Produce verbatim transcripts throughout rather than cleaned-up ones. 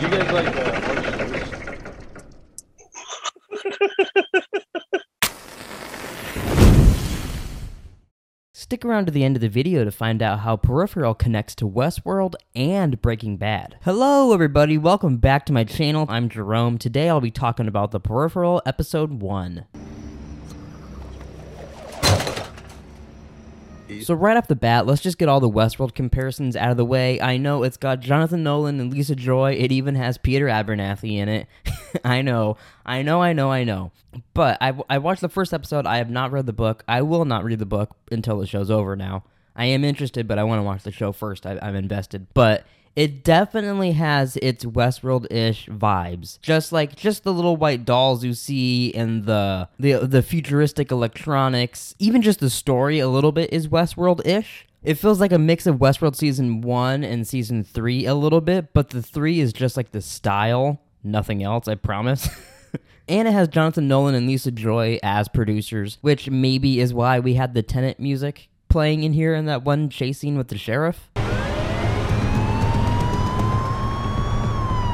you guys like uh, Stick around to the end of the video to find out how Peripheral connects to Westworld and Breaking Bad. Hello everybody, welcome back to my channel. I'm Jerome. Today I'll be talking about The Peripheral Episode one. So right off the bat, let's just get all the Westworld comparisons out of the way. I know it's got Jonathan Nolan and Lisa Joy. It even has Peter Abernathy in it. I know, I know, I know, I know. But I, I watched the first episode. I have not read the book. I will not read the book until the show's over now. I am interested, but I want to watch the show first. I, I'm invested. But it definitely has its Westworld-ish vibes. Just like, just the little white dolls you see and the, the the futuristic electronics. Even just the story a little bit is Westworld-ish. It feels like a mix of Westworld Season one and Season three a little bit, but the three is just like the style. Nothing else, I promise. And it has Jonathan Nolan and Lisa Joy as producers, which maybe is why we had the Tenet music playing in here in that one chase scene with the sheriff.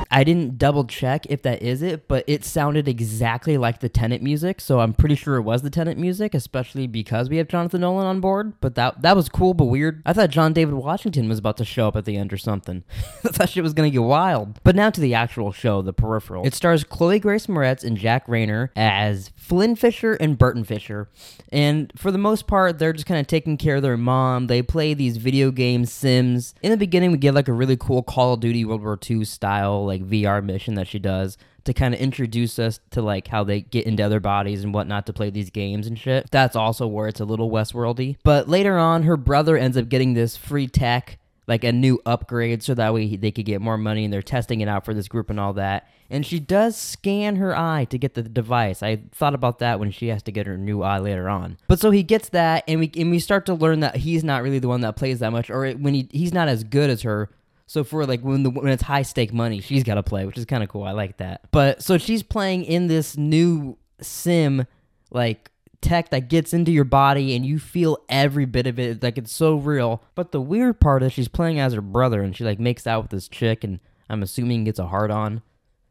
I didn't double check if that is it, but it sounded exactly like the Tenet music, so I'm pretty sure it was the Tenet music, especially because we have Jonathan Nolan on board. But that that was cool, but weird. I thought John David Washington was about to show up at the end or something. That shit was gonna get wild. But now to the actual show, The Peripheral. It stars Chloe Grace Moretz and Jack Reynor as Flynn Fisher and Burton Fisher, and for the most part, they're just kind of taking care of their mom. They play these video game sims. In the beginning, we get like a really cool Call of Duty World War Two style like V R mission that she does to kind of introduce us to like how they get into other bodies and whatnot to play these games and shit. That's also where it's a little Westworld-y. But later on, her brother ends up getting this free tech, like a new upgrade, so that way they could get more money, and they're testing it out for this group and all that. And she does scan her eye to get the device. I thought about that when she has to get her new eye later on. But so he gets that, and we and we start to learn that he's not really the one that plays that much, or when he he's not as good as her. So for like when the when it's high stake money, she's got to play, which is kind of cool. I like that. But so she's playing in this new sim like tech that gets into your body and you feel every bit of it. Like it's so real. But the weird part is she's playing as her brother and she like makes out with this chick and I'm assuming gets a hard on.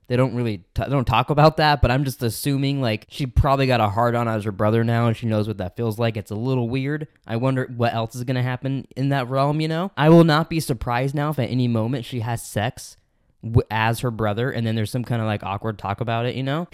They don't really t- they don't talk about that, but I'm just assuming like she probably got a hard-on as her brother now, and she knows what that feels like. It's a little weird. I wonder what else is going to happen in that realm, you know? I will not be surprised now if at any moment she has sex w- as her brother, and then there's some kind of like awkward talk about it, you know?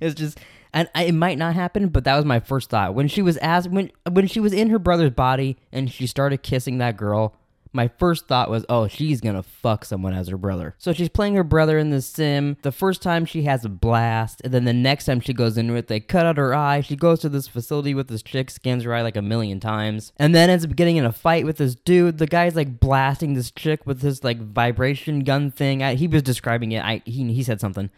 It's just, and I, it might not happen, but that was my first thought. When she was as when when she was in her brother's body and she started kissing that girl, my first thought was, oh, she's going to fuck someone as her brother. So she's playing her brother in the sim. The first time she has a blast, and then the next time she goes into it, they cut out her eye. She goes to this facility with this chick, scans her eye like a million times, and then ends up getting in a fight with this dude. The guy's like blasting this chick with his like vibration gun thing. I, he was describing it. I He he said something.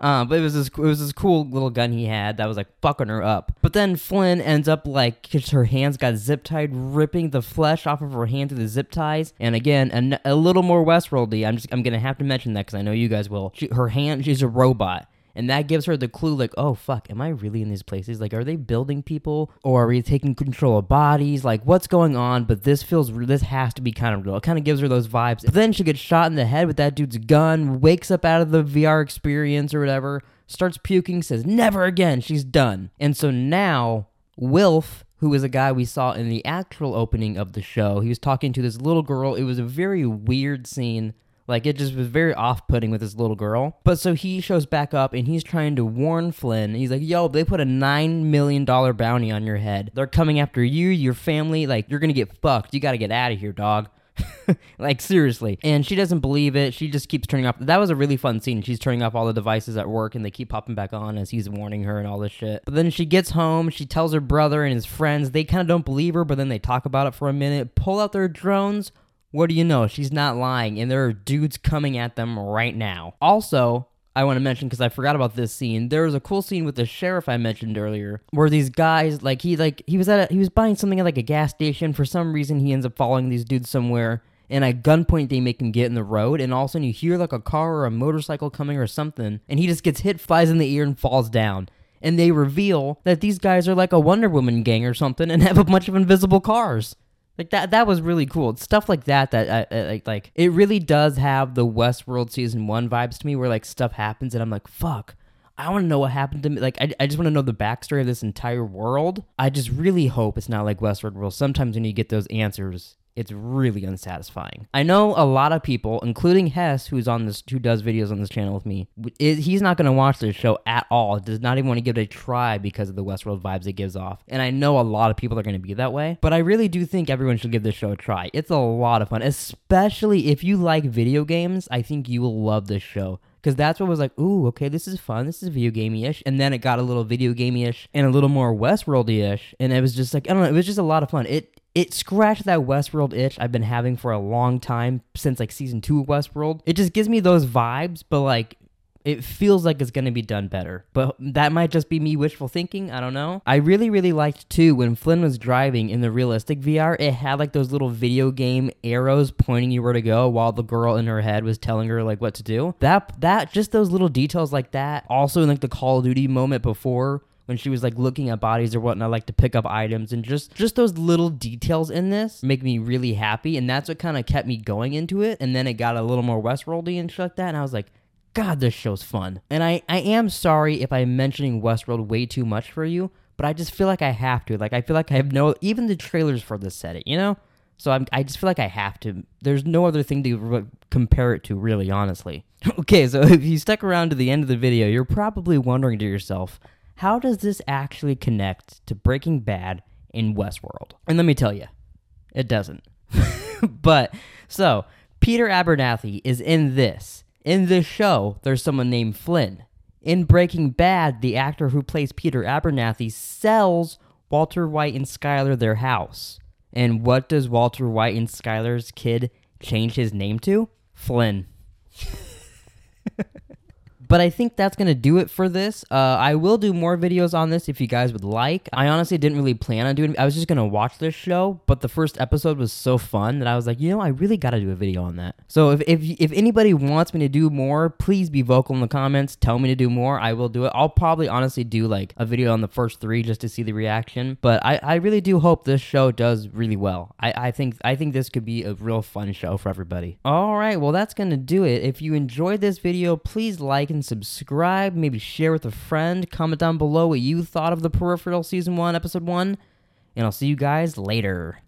uh, but it was, this, it was this cool little gun he had that was like fucking her up. But then Flynn ends up like, because her hands got zip tied, ripping the flesh off of her hand through the zip ties, and again, an, a little more Westworld-y. I'm just, I'm gonna have to mention that because I know you guys will. She, her hand, she's a robot, and that gives her the clue, like, oh fuck, am I really in these places? Like, are they building people, or are we taking control of bodies? Like, what's going on? But this feels, this has to be kind of real. It kind of gives her those vibes. But then she gets shot in the head with that dude's gun, wakes up out of the V R experience or whatever, starts puking, says never again. She's done. And so now, Wilf, who is a guy we saw in the actual opening of the show. He was talking to this little girl. It was a very weird scene. Like, it just was very off-putting with this little girl. But so he shows back up, and he's trying to warn Flynn. He's like, yo, they put a nine million dollars bounty on your head. They're coming after you, your family. Like, you're going to get fucked. You got to get out of here, dog. Like, seriously. And she doesn't believe it. She just keeps turning off. That was a really fun scene. She's turning off all the devices at work, and they keep popping back on as he's warning her and all this shit. But then she gets home. She tells her brother and his friends. They kind of don't believe her, but then they talk about it for a minute, pull out their drones. What do you know? She's not lying, and there are dudes coming at them right now. Also, I want to mention, because I forgot about this scene, there was a cool scene with the sheriff I mentioned earlier, where these guys, like, he like he was at a, he was buying something at like a gas station. For some reason, he ends up following these dudes somewhere, and at gunpoint they make him get in the road, and all of a sudden you hear like a car or a motorcycle coming or something, and he just gets hit, flies in the ear, and falls down. And they reveal that these guys are like a Wonder Woman gang or something, and have a bunch of invisible cars. Like that, that was really cool. It's stuff like that that I, I, like, like it really does have the Westworld season one vibes to me, where like stuff happens and I'm like, fuck, I want to know what happened to me. Like, I, I just want to know the backstory of this entire world. I just really hope it's not like Westworld World. Sometimes when you get those answers, it's really unsatisfying. I know a lot of people, including Hess, who's on this, who does videos on this channel with me, is, he's not going to watch this show at all. Does not even want to give it a try because of the Westworld vibes it gives off. And I know a lot of people are going to be that way, but I really do think everyone should give this show a try. It's a lot of fun, especially if you like video games. I think you will love this show. Because that's what was like, ooh, okay, this is fun. This is video gamey-ish. And then it got a little video gamey-ish and a little more Westworld-ish. And it was just like, I don't know, it was just a lot of fun. It it scratched that Westworld itch I've been having for a long time, since like season two of Westworld. It just gives me those vibes, but like, it feels like it's going to be done better. But that might just be me wishful thinking. I don't know. I really, really liked, too, when Flynn was driving in the realistic V R, it had, like, those little video game arrows pointing you where to go while the girl in her head was telling her, like, what to do. That, that just those little details like that. Also, in, like, the Call of Duty moment before, when she was like looking at bodies or whatnot, like to pick up items, and just just those little details in this make me really happy. And that's what kind of kept me going into it. And then it got a little more Westworld-y and shit like that. And I was like, God, this show's fun. And I, I am sorry if I'm mentioning Westworld way too much for you, but I just feel like I have to. Like, I feel like I have no... Even the trailers for this said it, you know? So I'm, I just feel like I have to. There's no other thing to re- compare it to, really, honestly. Okay, so if you stuck around to the end of the video, you're probably wondering to yourself, how does this actually connect to Breaking Bad in Westworld? And let me tell you, it doesn't. But, so, Peter Abernathy is in this. In this show, there's someone named Flynn. In Breaking Bad, the actor who plays Peter Abernathy sells Walter White and Skyler their house. And what does Walter White and Skyler's kid change his name to? Flynn. But I think that's going to do it for this. Uh, I will do more videos on this if you guys would like. I honestly didn't really plan on doing it. I was just going to watch this show, but the first episode was so fun that I was like, you know, I really got to do a video on that. So if, if if anybody wants me to do more, please be vocal in the comments. Tell me to do more. I will do it. I'll probably honestly do like a video on the first three just to see the reaction. But I, I really do hope this show does really well. I, I think I think this could be a real fun show for everybody. All right. Well, that's going to do it. If you enjoyed this video, please like and subscribe, maybe share with a friend, comment down below what you thought of the Peripheral season one episode one, and I'll see you guys later.